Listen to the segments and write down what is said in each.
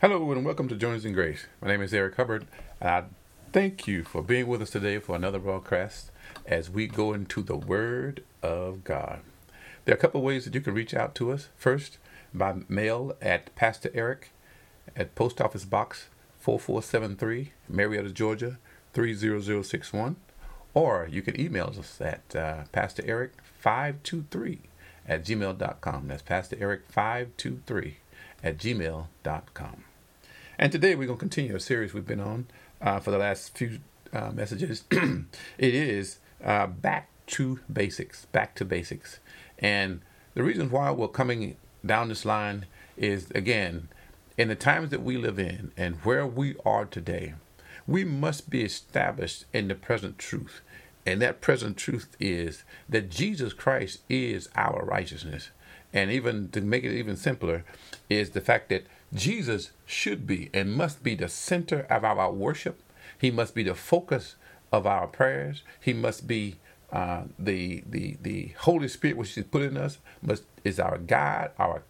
Hello and welcome to Journeys in Grace. My name is Eric Hubbard, and I thank you for being with us today for another broadcast as we go into the Word of God. There are a couple ways that you can reach out to us. First, by mail at PastorEric at Post Office Box 4473, Marietta, Georgia 30061. Or you can email us at PastorEric523 at gmail.com. That's PastorEric523 at gmail.com. And today we're going to continue a series we've been on for the last few messages. It is Back to Basics, Back to Basics. And the reason why we're coming down this line is, again, in the times that we live in and where we are today, we must be established in the present truth. And that present truth is that Jesus Christ is our righteousness. And even to make it even simpler is the fact that Jesus should be and must be the center of our worship. He must be the focus of our prayers. He must be the Holy Spirit, which is put in us, is our guide, our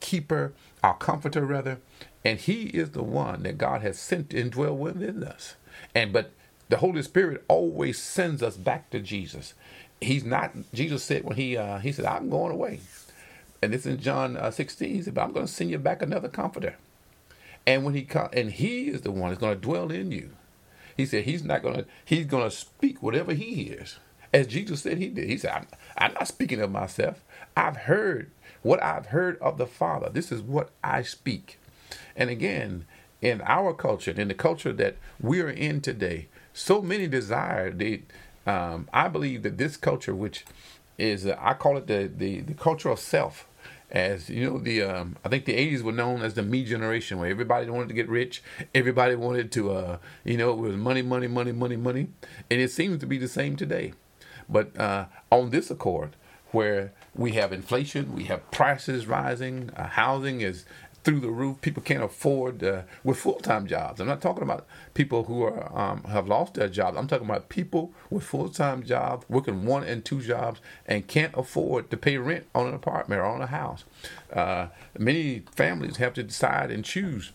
keeper, our comforter, rather. And he is the one that God has sent and dwell within us. But the Holy Spirit always sends us back to Jesus. Jesus said when he said, "I'm going away." And this is in John 16, he said, "But I'm going to send you back another comforter." And when he comes, and he is the one that's going to dwell in you. He said he's going to speak whatever he hears. As Jesus said he did. He said, I'm not speaking of myself. I've heard of the Father. This is what I speak. And again, in our culture, in the culture that we are in today, so many desire, I believe that this culture, which is, I call it the culture of self. As you know, I think the 80s were known as the me generation, where everybody wanted to get rich. Everybody wanted to, it was money, money, money, money, money. And it seems to be the same today. But on this accord, where we have inflation, we have prices rising, housing is through the roof. People can't afford with full-time jobs. I'm not talking about people who are have lost their jobs. I'm talking about people with full-time jobs, working one and two jobs, and can't afford to pay rent on an apartment or on a house. Many families have to decide and choose: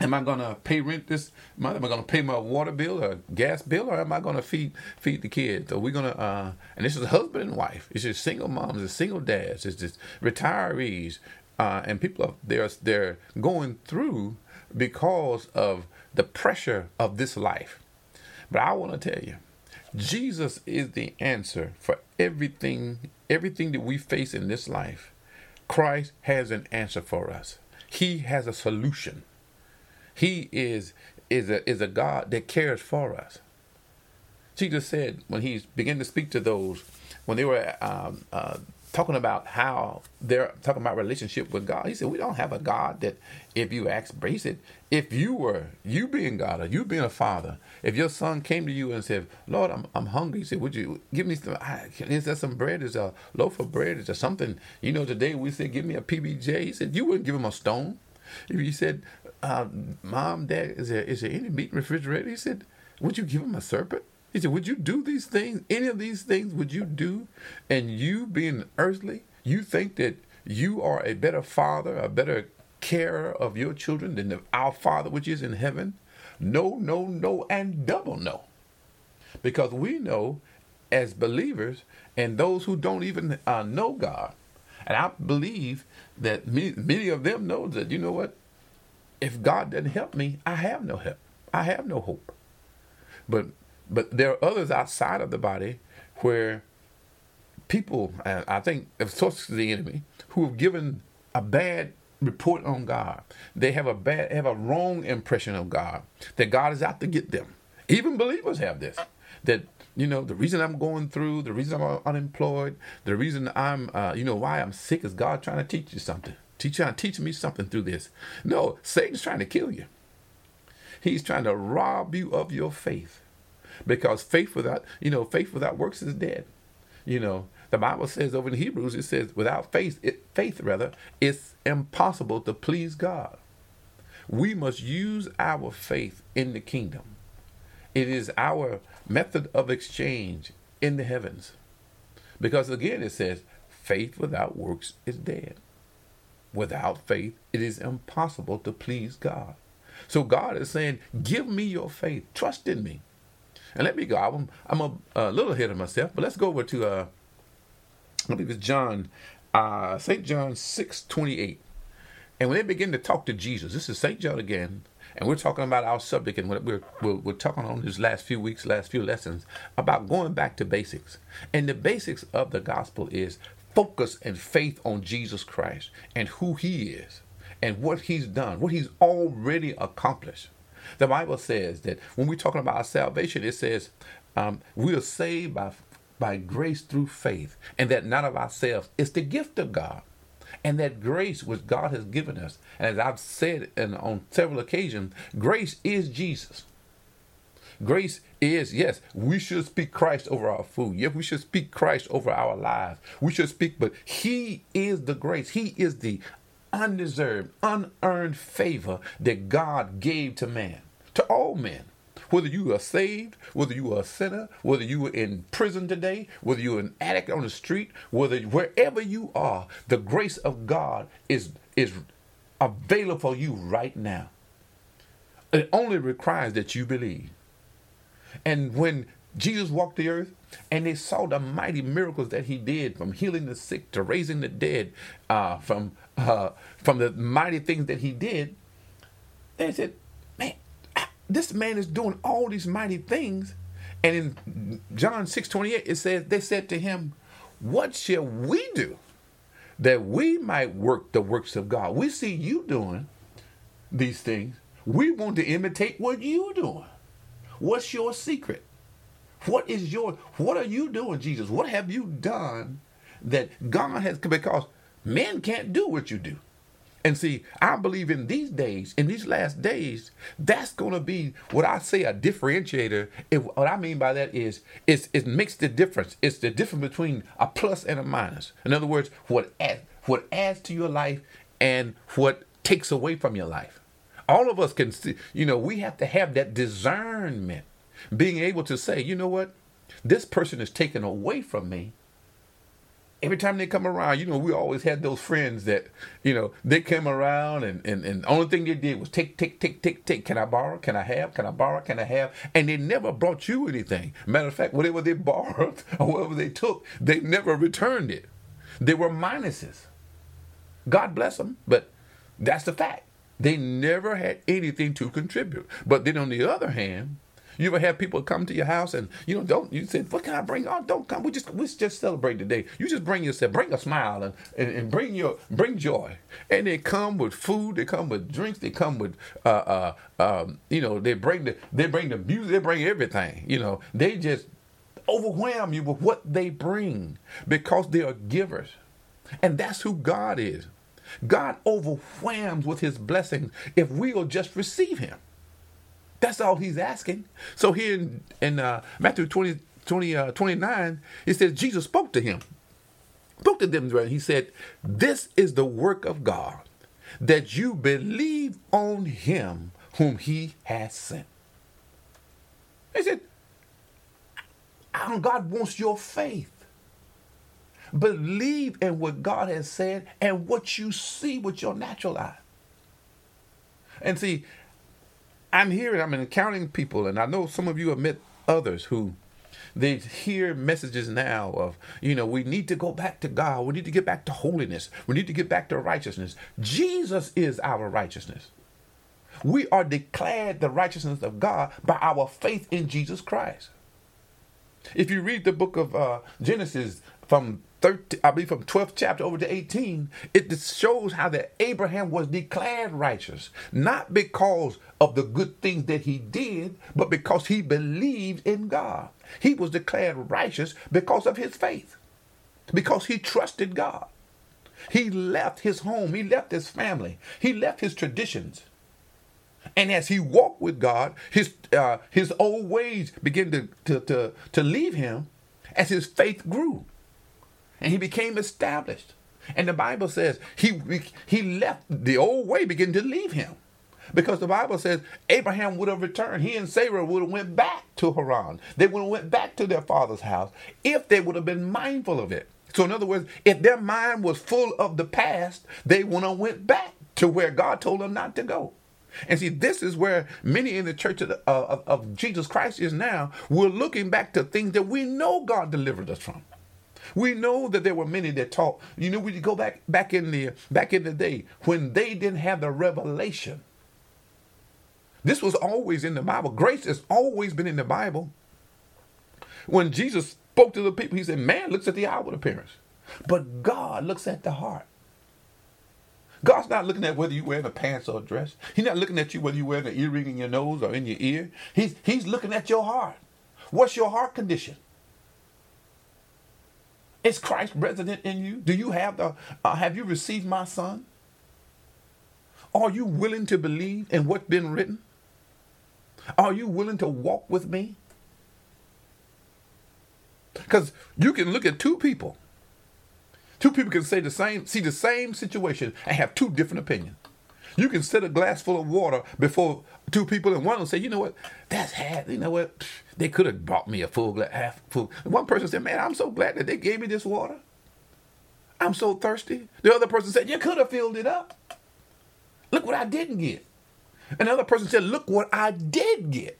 am I going to pay rent this month? Am I going to pay my water bill or gas bill, or am I going to feed the kids? Are we going to? And this is husband and wife. It's just single moms, it's single dads, it's just retirees. And people they're going through because of the pressure of this life. But I want to tell you, Jesus is the answer for everything that we face in this life. Christ has an answer for us. He has a solution. He is a God that cares for us. Jesus said when he began to speak to those, when they were talking about how they're talking about relationship with God. He said, we don't have a God that if you ask, but he said, if you being God or you being a father, if your son came to you and said, Lord, I'm hungry. He said, would you give me is there some bread? Is there a loaf of bread? Is there something? You know, today we said, give me a PBJ. He said, you wouldn't give him a stone. If you said, Mom, Dad, is there any meat in the refrigerator? He said, would you give him a serpent? He said, would you do these things? Any of these things would you do? And you being earthly, you think that you are a better father, a better carer of your children than our Father which is in heaven? No, no, no, and double no. Because we know as believers and those who don't even know God, and I believe that many of them know that, you know what? If God doesn't help me, I have no help. I have no hope. But there are others outside of the body where people, I think, of sources of the enemy, who have given a bad report on God. They have a wrong impression of God, that God is out to get them. Even believers have this, that, you know, the reason I'm going through, the reason I'm unemployed, the reason I'm, why I'm sick is God trying to teach you something. He's trying to teach me something through this. No, Satan's trying to kill you. He's trying to rob you of your faith. Because faith without works is dead. You know, the Bible says over in Hebrews, it says without faith, it's impossible to please God. We must use our faith in the kingdom. It is our method of exchange in the heavens. Because again, it says faith without works is dead. Without faith, it is impossible to please God. So God is saying, give me your faith. Trust in me. And let me go. I'm a little ahead of myself, but let's go over to, I believe it's John, St. John 6:28. And when they begin to talk to Jesus, this is St. John again, and we're talking about our subject, and we're talking on these last few lessons, about going back to basics. And the basics of the gospel is focus and faith on Jesus Christ and who he is and what he's done, what he's already accomplished. The Bible says that when we're talking about our salvation, it says we are saved by grace through faith, and that not of ourselves. It's the gift of God. And that grace which God has given us, and as I've said on several occasions, grace is Jesus. Grace is, yes, we should speak Christ over our food. Yes, we should speak Christ over our lives. We should speak, but he is the grace. He is the undeserved, unearned favor that God gave to man, to all men. Whether you are saved, whether you are a sinner, whether you are in prison today, whether you're an addict on the street, wherever you are, the grace of God is available for you right now. It only requires that you believe. And when Jesus walked the earth and they saw the mighty miracles that he did, from healing the sick to raising the dead, from the mighty things that he did, they said, man, this man is doing all these mighty things. And in John 6:28, it says, they said to him, what shall we do that we might work the works of God? We see you doing these things. We want to imitate what you're doing. What's your secret? What are you doing, Jesus? What have you done that God has, because men can't do what you do. And see, I believe in these days, in these last days, that's going to be what I say a differentiator. What I mean by that is it makes the difference. It's the difference between a plus and a minus. In other words, what adds to your life and what takes away from your life. All of us can see, we have to have that discernment, being able to say, you know what, this person is taken away from me. Every time they come around, we always had those friends that, they came around and the only thing they did was take. Can I borrow? Can I have? Can I borrow? Can I have? And they never brought you anything. Matter of fact, whatever they borrowed or whatever they took, they never returned it. They were minuses. God bless them, but that's the fact. They never had anything to contribute. But then on the other hand, you ever have people come to your house and you say, what can I bring? Oh, don't come. We just celebrate today. You just bring yourself, bring a smile and bring joy. And they come with food, they come with drinks, they come with they bring the music, they bring everything. They just overwhelm you with what they bring because they are givers. And that's who God is. God overwhelms with his blessings if we'll just receive him. That's all he's asking. So here in Matthew 29, it says Jesus spoke to them, and he said, this is the work of God, that you believe on him whom he has sent. He said, God wants your faith. Believe in what God has said and what you see with your natural eye. And see, I'm hearing, I'm encountering people, and I know some of you have met others who they hear messages now of, we need to go back to God. We need to get back to holiness. We need to get back to righteousness. Jesus is our righteousness. We are declared the righteousness of God by our faith in Jesus Christ. If you read the book of Genesis from 12th chapter over to 18, it shows how that Abraham was declared righteous, not because of the good things that he did, but because he believed in God. He was declared righteous because of his faith, because he trusted God. He left his home. He left his family. He left his traditions. And as he walked with God, his old ways began to leave him as his faith grew. And he became established. And the Bible says he left the old way, began to leave him. Because the Bible says Abraham would have returned. He and Sarah would have went back to Haran. They would have went back to their father's house if they would have been mindful of it. So in other words, if their mind was full of the past, they went back to where God told them not to go. And see, this is where many in the church of Jesus Christ is now. We're looking back to things that we know God delivered us from. We know that there were many that taught. You know, we go back in the day when they didn't have the revelation. This was always in the Bible. Grace has always been in the Bible. When Jesus spoke to the people, he said, man looks at the outward appearance, but God looks at the heart. God's not looking at whether you're wearing a pants or a dress. He's not looking at you whether you're wearing an earring in your nose or in your ear. He's looking at your heart. What's your heart condition? Is Christ resident in you? Do you have have you received my son? Are you willing to believe in what's been written? Are you willing to walk with me? Because you can look at two people. Two people can say see the same situation and have two different opinions. You can set a glass full of water before two people, and one will say, you know what, that's half. You know what, they could have brought me a full glass, half full. One person said, man, I'm so glad that they gave me this water. I'm so thirsty. The other person said, you could have filled it up. Look what I didn't get. Another person said, look what I did get.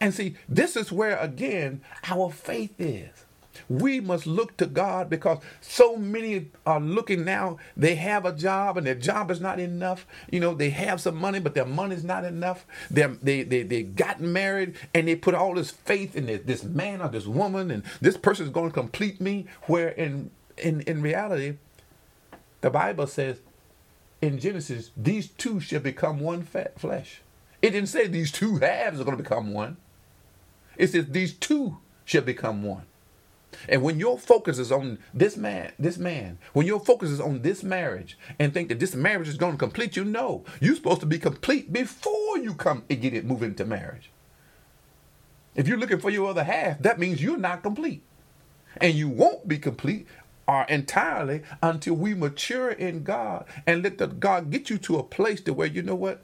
And see, this is where, again, our faith is. We must look to God, because so many are looking now. They have a job and their job is not enough. You know, they have some money, but their money's not enough. They got married and they put all this faith in this man or this woman, and this person is going to complete me. Where in reality, the Bible says in Genesis, these two shall become one flesh. It didn't say these two halves are going to become one. It says these two shall become one. And when your focus is on this man, when your focus is on this marriage and think that this marriage is going to complete you, no, you're supposed to be complete before you come and get it moving into marriage. If you're looking for your other half, that means you're not complete, and you won't be complete or entirely until we mature in God and let God get you to a place to where, you know what,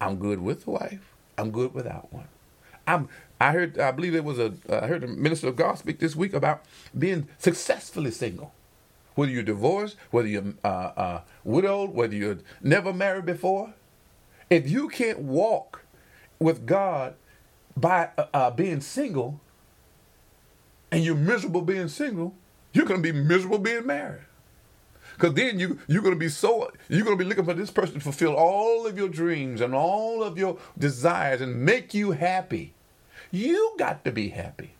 I'm good with a wife, I'm good without one. I heard a minister of God speak this week about being successfully single. Whether you're divorced, whether you're widowed, whether you're never married before, if you can't walk with God by being single, and you're miserable being single, you're going to be miserable being married. Because then you're going to be looking for this person to fulfill all of your dreams and all of your desires and make you happy. You got to be happy,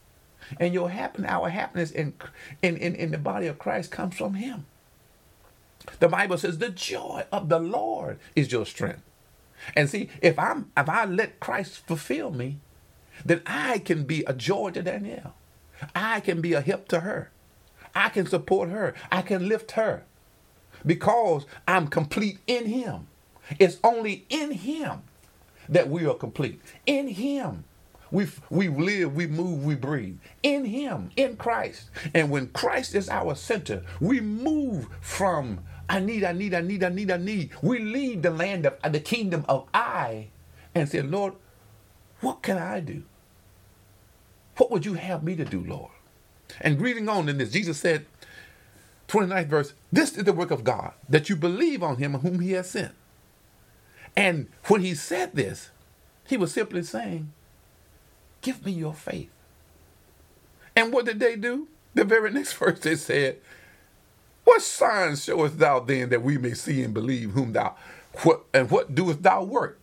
and our happiness in the body of Christ comes from Him. The Bible says the joy of the Lord is your strength. And see, if I let Christ fulfill me, then I can be a joy to Danielle. I can be a help to her. I can support her. I can lift her, because I'm complete in Him. It's only in Him that we are complete. In Him. We live, we move, we breathe. In Him, in Christ. And when Christ is our center, we move from I need. We leave the land of the kingdom of I and say, Lord, what can I do? What would you have me to do, Lord? And reading on in this, Jesus said, 29th verse, this is the work of God, that you believe on Him whom He has sent. And when He said this, He was simply saying, give me your faith. And what did they do? The very next verse they said, what signs showest thou then that we may see and believe what doest thou work?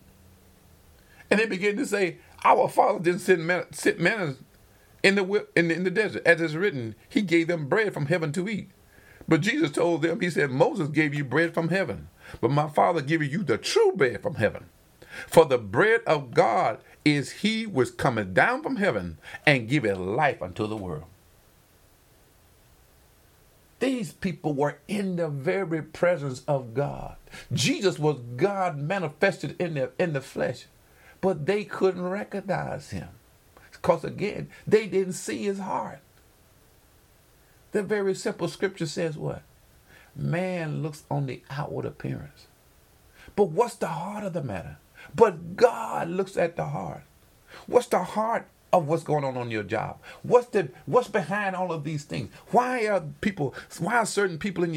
And they began to say, our Father didn't send manna in the desert. As it's written, He gave them bread from heaven to eat. But Jesus told them, He said, Moses gave you bread from heaven, but my Father giveth you the true bread from heaven. For the bread of God is He which cometh down from heaven and giveth life unto the world. These people were in the very presence of God. Jesus was God manifested in the flesh, but they couldn't recognize Him, because again, they didn't see His heart. The very simple scripture says what? Man looks on the outward appearance, but what's the heart of the matter? But God looks at the heart. What's the heart of what's going on your job. What's behind all of these things? Why are certain people in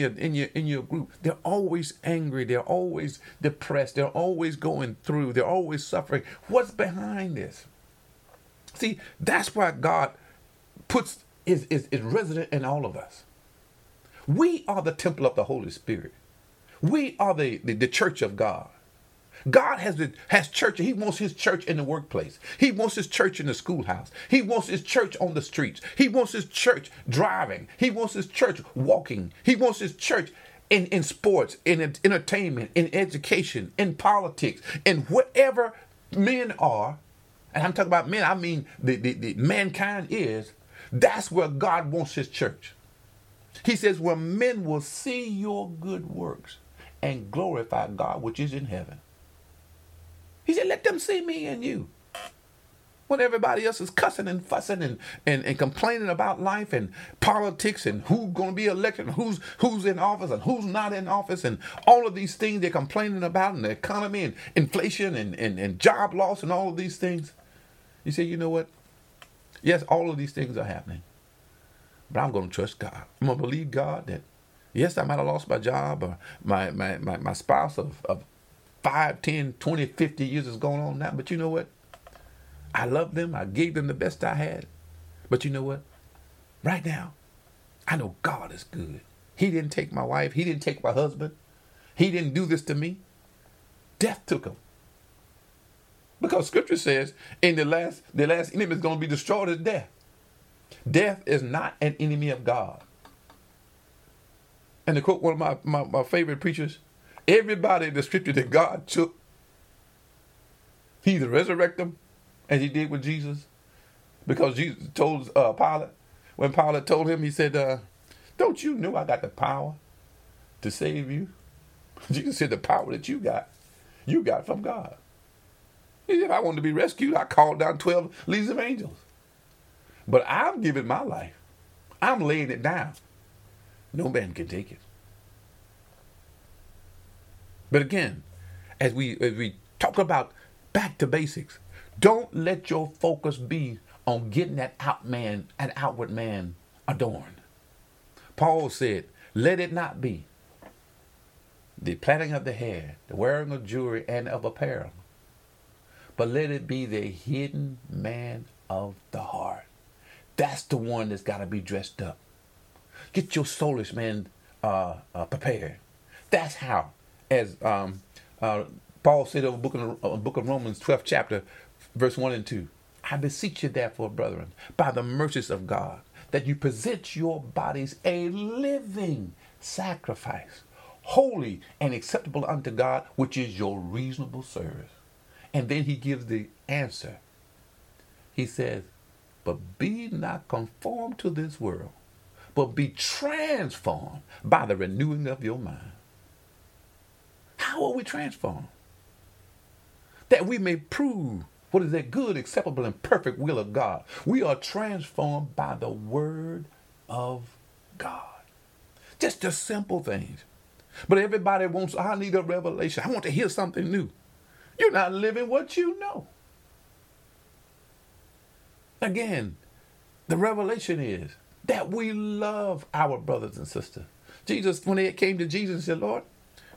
your group? They're always angry. They're always depressed. They're always going through. They're always suffering. What's behind this? See, that's why God is resident in all of us. We are the temple of the Holy Spirit. We are the church of God. God has church. He wants his church in the workplace. He wants his church in the schoolhouse. He wants his church on the streets. He wants his church driving. He wants his church walking. He wants his church in sports, in entertainment, in education, in politics, in whatever men are. And I'm talking about men. I mean the mankind is. That's where God wants his church. He says, where men will see your good works and glorify God, which is in heaven. He said, let them see me and you. When everybody else is cussing and fussing and complaining about life and politics and who's going to be elected and who's in office and who's not in office and all of these things they're complaining about and the economy and inflation and job loss and all of these things. He said, you know what? Yes, all of these things are happening. But I'm going to trust God. I'm going to believe God that, yes, I might have lost my job or my spouse of 5, 10, 20, 50 years is going on now. But you know what? I love them. I gave them the best I had. But you know what? Right now, I know God is good. He didn't take my wife. He didn't take my husband. He didn't do this to me. Death took him. Because Scripture says, in the last enemy is going to be destroyed as death. Death is not an enemy of God. And to quote one of my favorite preachers, everybody in the Scripture that God took, he either resurrected them, as he did with Jesus, because Jesus told Pilate, when Pilate told him, he said, don't you know I got the power to save you? Jesus said, the power that you got from God. He said, if I wanted to be rescued, I called down 12 legions of angels. But I'm giving my life. I'm laying it down. No man can take it. But again, as we talk about back to basics, don't let your focus be on getting that outward man adorned. Paul said, let it not be the plaiting of the hair, the wearing of jewelry and of apparel, but let it be the hidden man of the heart. That's the one that's got to be dressed up. Get your soulish man prepared. That's how, as Paul said over book of Romans 12th chapter, verse 1 and 2. I beseech you therefore, brethren, by the mercies of God, that you present your bodies a living sacrifice, holy and acceptable unto God, which is your reasonable service. And then he gives the answer. He says, but be not conformed to this world, but be transformed by the renewing of your mind. How are we transformed? That we may prove what is that good, acceptable, and perfect will of God. We are transformed by the word of God. Just the simple things. But everybody wants, I need a revelation. I want to hear something new. You're not living what you know. Again, the revelation is that we love our brothers and sisters. Jesus, when they came to Jesus, said, Lord,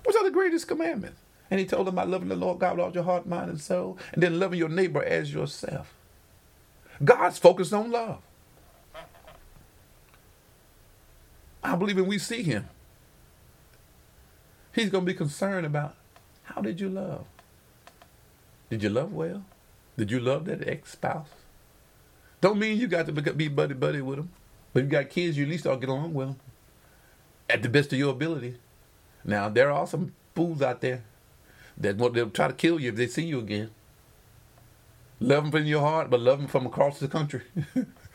what are the greatest commandments? And he told them about loving the Lord God with all your heart, mind, and soul, and then loving your neighbor as yourself. God's focused on love. I believe when we see him, he's going to be concerned about, how did you love? Did you love well? Did you love that ex-spouse? Don't mean you got to be buddy-buddy with them. But if you got kids, you at least all get along with them at the best of your ability. Now, there are some fools out there that they'll try to kill you if they see you again. Love them from your heart, but love them from across the country,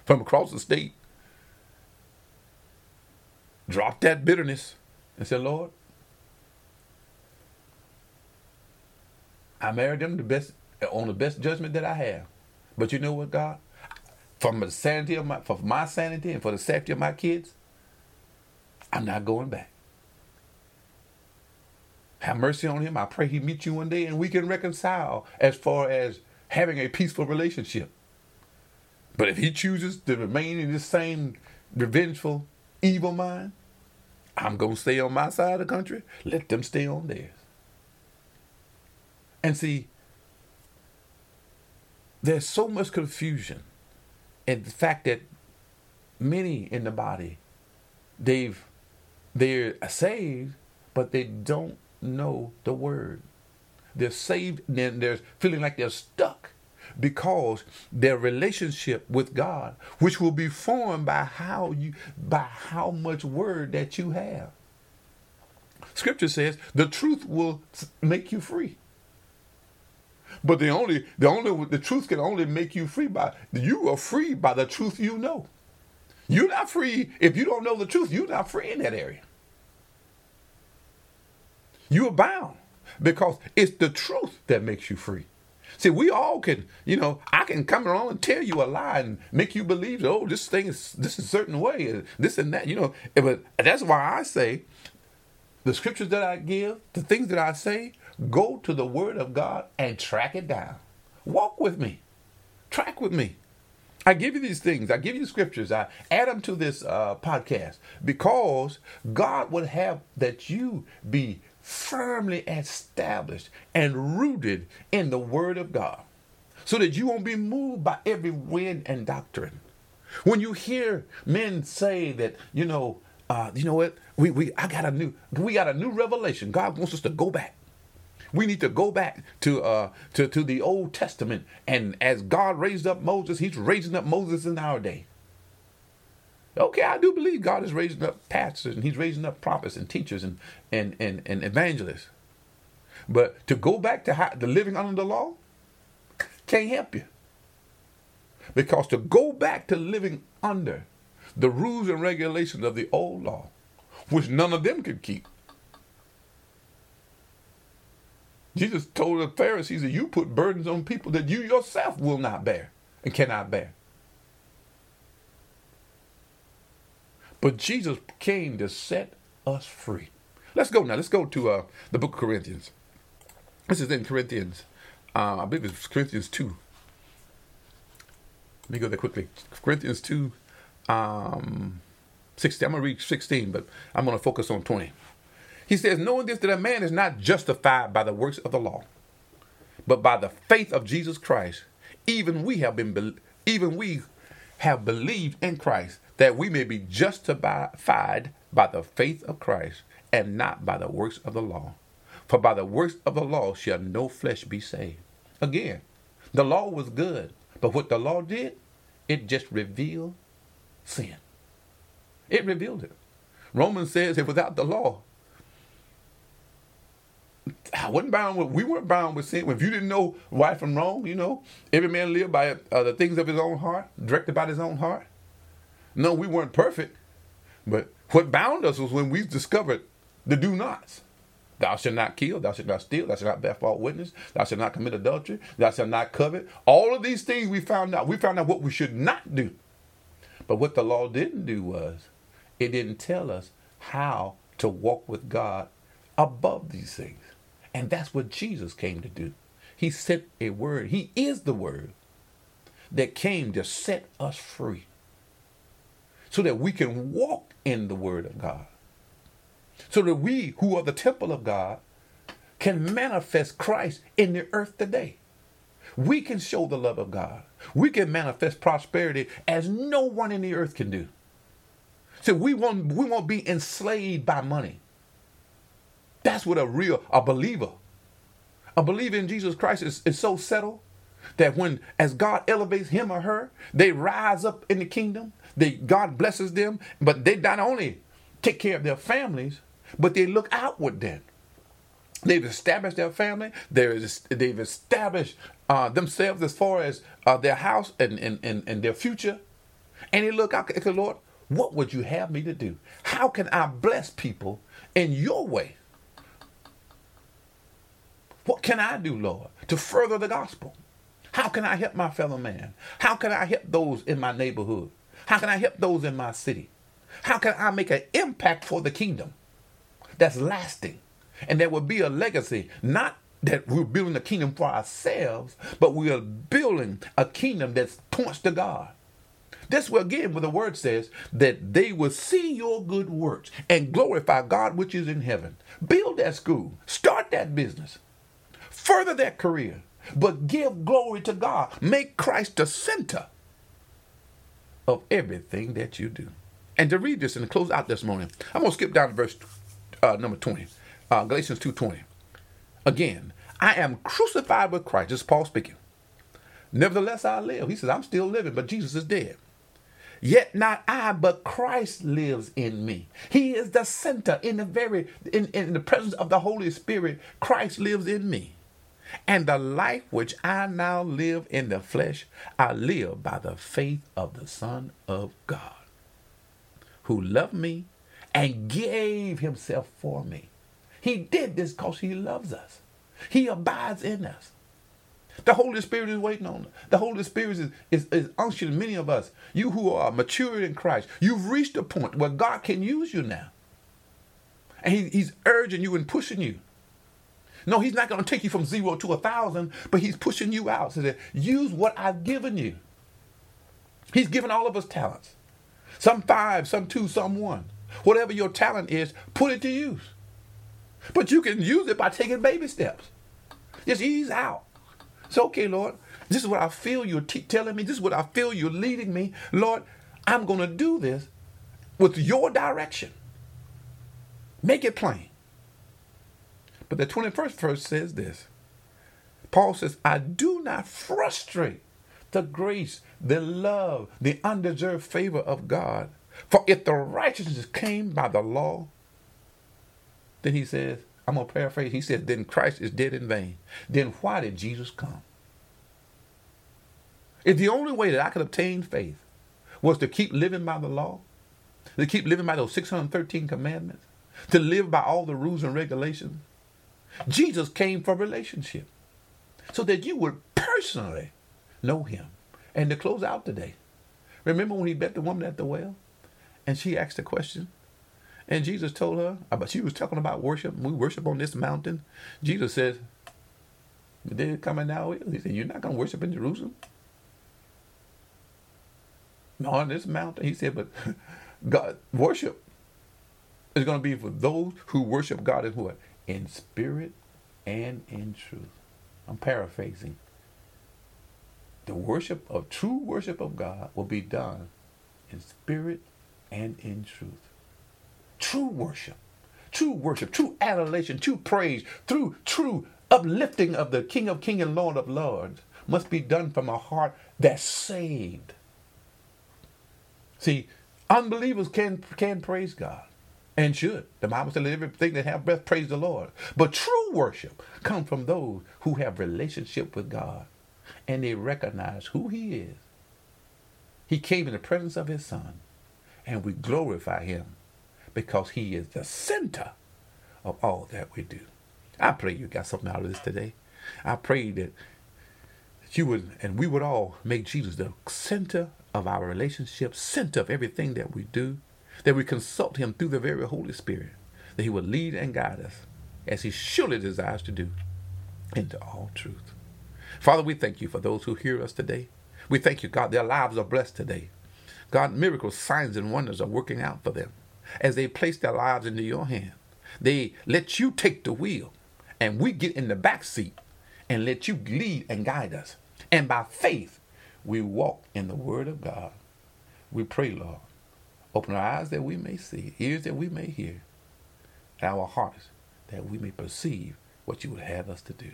from across the state. Drop that bitterness and say, Lord, I married them on the best judgment that I have. But you know what, God? For my sanity and for the safety of my kids, I'm not going back. Have mercy on him. I pray he meets you one day and we can reconcile as far as having a peaceful relationship. But if he chooses to remain in this same revengeful, evil mind, I'm going to stay on my side of the country. Let them stay on theirs. And see, there's so much confusion in the fact that many in the body, they're saved, but they don't know the word. They're saved and then they're feeling like they're stuck because their relationship with God, which will be formed by how much word that you have. Scripture says the truth will make you free. But the truth can only make you free by the truth you know. You're not free if you don't know the truth. You're not free in that area. You are bound because it's the truth that makes you free. See, we all can, I can come along and tell you a lie and make you believe, this is a certain way, and this and that, But that's why I say the scriptures that I give, the things that I say, go to the word of God and track it down. Walk with me. Track with me. I give you these things. I give you scriptures. I add them to this podcast because God would have that you be firmly established and rooted in the word of God so that you won't be moved by every wind and doctrine. When you hear men say that, we got a new revelation. God wants us to go back. We need to go back to the Old Testament. And as God raised up Moses, he's raising up Moses in our day. Okay, I do believe God is raising up pastors and he's raising up prophets and teachers and evangelists. But to go back to the living under the law can't help you. Because to go back to living under the rules and regulations of the old law, which none of them could keep, Jesus told the Pharisees that you put burdens on people that you yourself will not bear and cannot bear. But Jesus came to set us free. Let's go now. Let's go to the book of Corinthians. This is in Corinthians. I believe it's Corinthians 2. Let me go there quickly. Corinthians 2, 16. I'm going to read 16, but I'm going to focus on 20. He says, knowing this, that a man is not justified by the works of the law, but by the faith of Jesus Christ, even we have believed in Christ, that we may be justified by the faith of Christ and not by the works of the law. For by the works of the law shall no flesh be saved. Again, the law was good, but what the law did, it just revealed sin. It revealed it. Romans says that without the law, we weren't bound with sin. If you didn't know right from wrong, every man lived by the things of his own heart, directed by his own heart. No, we weren't perfect. But what bound us was when we discovered the do nots. Thou shalt not kill, thou shalt not steal, thou shalt not bear false witness, thou shalt not commit adultery, thou shalt not covet. All of these things we found out. We found out what we should not do. But what the law didn't do was it didn't tell us how to walk with God above these things. And that's what Jesus came to do. He sent a word. He is the word that came to set us free so that we can walk in the word of God. So that we who are the temple of God can manifest Christ in the earth today. We can show the love of God. We can manifest prosperity as no one in the earth can do. So we won't be enslaved by money. That's what a believer in Jesus Christ is so settled that when, as God elevates him or her, they rise up in the kingdom, God blesses them, but they not only take care of their families, but they look outward then. They've established their family. They've established themselves as far as their house and their future. And they look out and say, Lord, what would you have me to do? How can I bless people in your way? What can I do, Lord, to further the gospel? How can I help my fellow man? How can I help those in my neighborhood? How can I help those in my city? How can I make an impact for the kingdom that's lasting? And there will be a legacy, not that we're building a kingdom for ourselves, but we are building a kingdom that points to God. That's where, again, where the word says that they will see your good works and glorify God which is in heaven. Build that school. Start that business. Further that career. But give glory to God. Make Christ the center of everything that you do. And to read this and to close out this morning, I'm going to skip down to verse number 20, Galatians 2:20. Again, I am crucified with Christ. This is Paul speaking. Nevertheless, I live. He says, I'm still living, but Jesus is dead. Yet not I, but Christ lives in me. He is the center in the presence of the Holy Spirit. Christ lives in me. And the life which I now live in the flesh, I live by the faith of the Son of God, who loved me and gave himself for me. He did this because he loves us. He abides in us. The Holy Spirit is waiting on us. The Holy Spirit is unctioning many of us. You who are mature in Christ, you've reached a point where God can use you now. And he's urging you and pushing you. No, he's not going to take you from 0 to 1,000, but he's pushing you out. So that use what I've given you. He's given all of us talents. Some 5, some 2, some 1. Whatever your talent is, put it to use. But you can use it by taking baby steps. Just ease out. It's okay, Lord. This is what I feel you're telling me. This is what I feel you're leading me. Lord, I'm going to do this with your direction. Make it plain. But the 21st verse says this. Paul says, I do not frustrate the grace, the love, the undeserved favor of God. For if the righteousness came by the law, then he says, I'm going to paraphrase. He said, then Christ is dead in vain. Then why did Jesus come? If the only way that I could obtain faith was to keep living by the law, to keep living by those 613 commandments, to live by all the rules and regulations, Jesus came for relationship so that you would personally know him. And to close out today, remember when he met the woman at the well and she asked the question? And Jesus told her, but she was talking about worship. We worship on this mountain. Jesus says, the day coming now is. He said, you're not going to worship in Jerusalem? No, on this mountain. He said, but God, worship is going to be for those who worship God in what? In spirit and in truth. I'm paraphrasing. The worship of true worship of God will be done in spirit and in truth. True worship, true worship, true adoration, true praise, true uplifting of the King of Kings and Lord of Lords must be done from a heart that's saved. See, unbelievers can praise God and should. The Bible says, let everything that have breath praise the Lord. But true worship comes from those who have relationship with God and they recognize who he is. He came in the presence of his Son and we glorify him, because he is the center of all that we do. I pray you got something out of this today. I pray that you would, and we would all make Jesus the center of our relationship, center of everything that we do, that we consult him through the very Holy Spirit, that he would lead and guide us as he surely desires to do into all truth. Father, we thank you for those who hear us today. We thank you, God, their lives are blessed today. God, miracles, signs, and wonders are working out for them. As they place their lives into your hand, they let you take the wheel and we get in the back seat and let you lead and guide us. And by faith, we walk in the word of God. We pray, Lord, open our eyes that we may see, ears that we may hear, and our hearts that we may perceive what you would have us to do.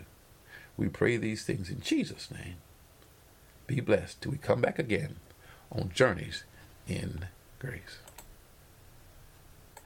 We pray these things in Jesus' name. Be blessed till we come back again on Journeys in Grace.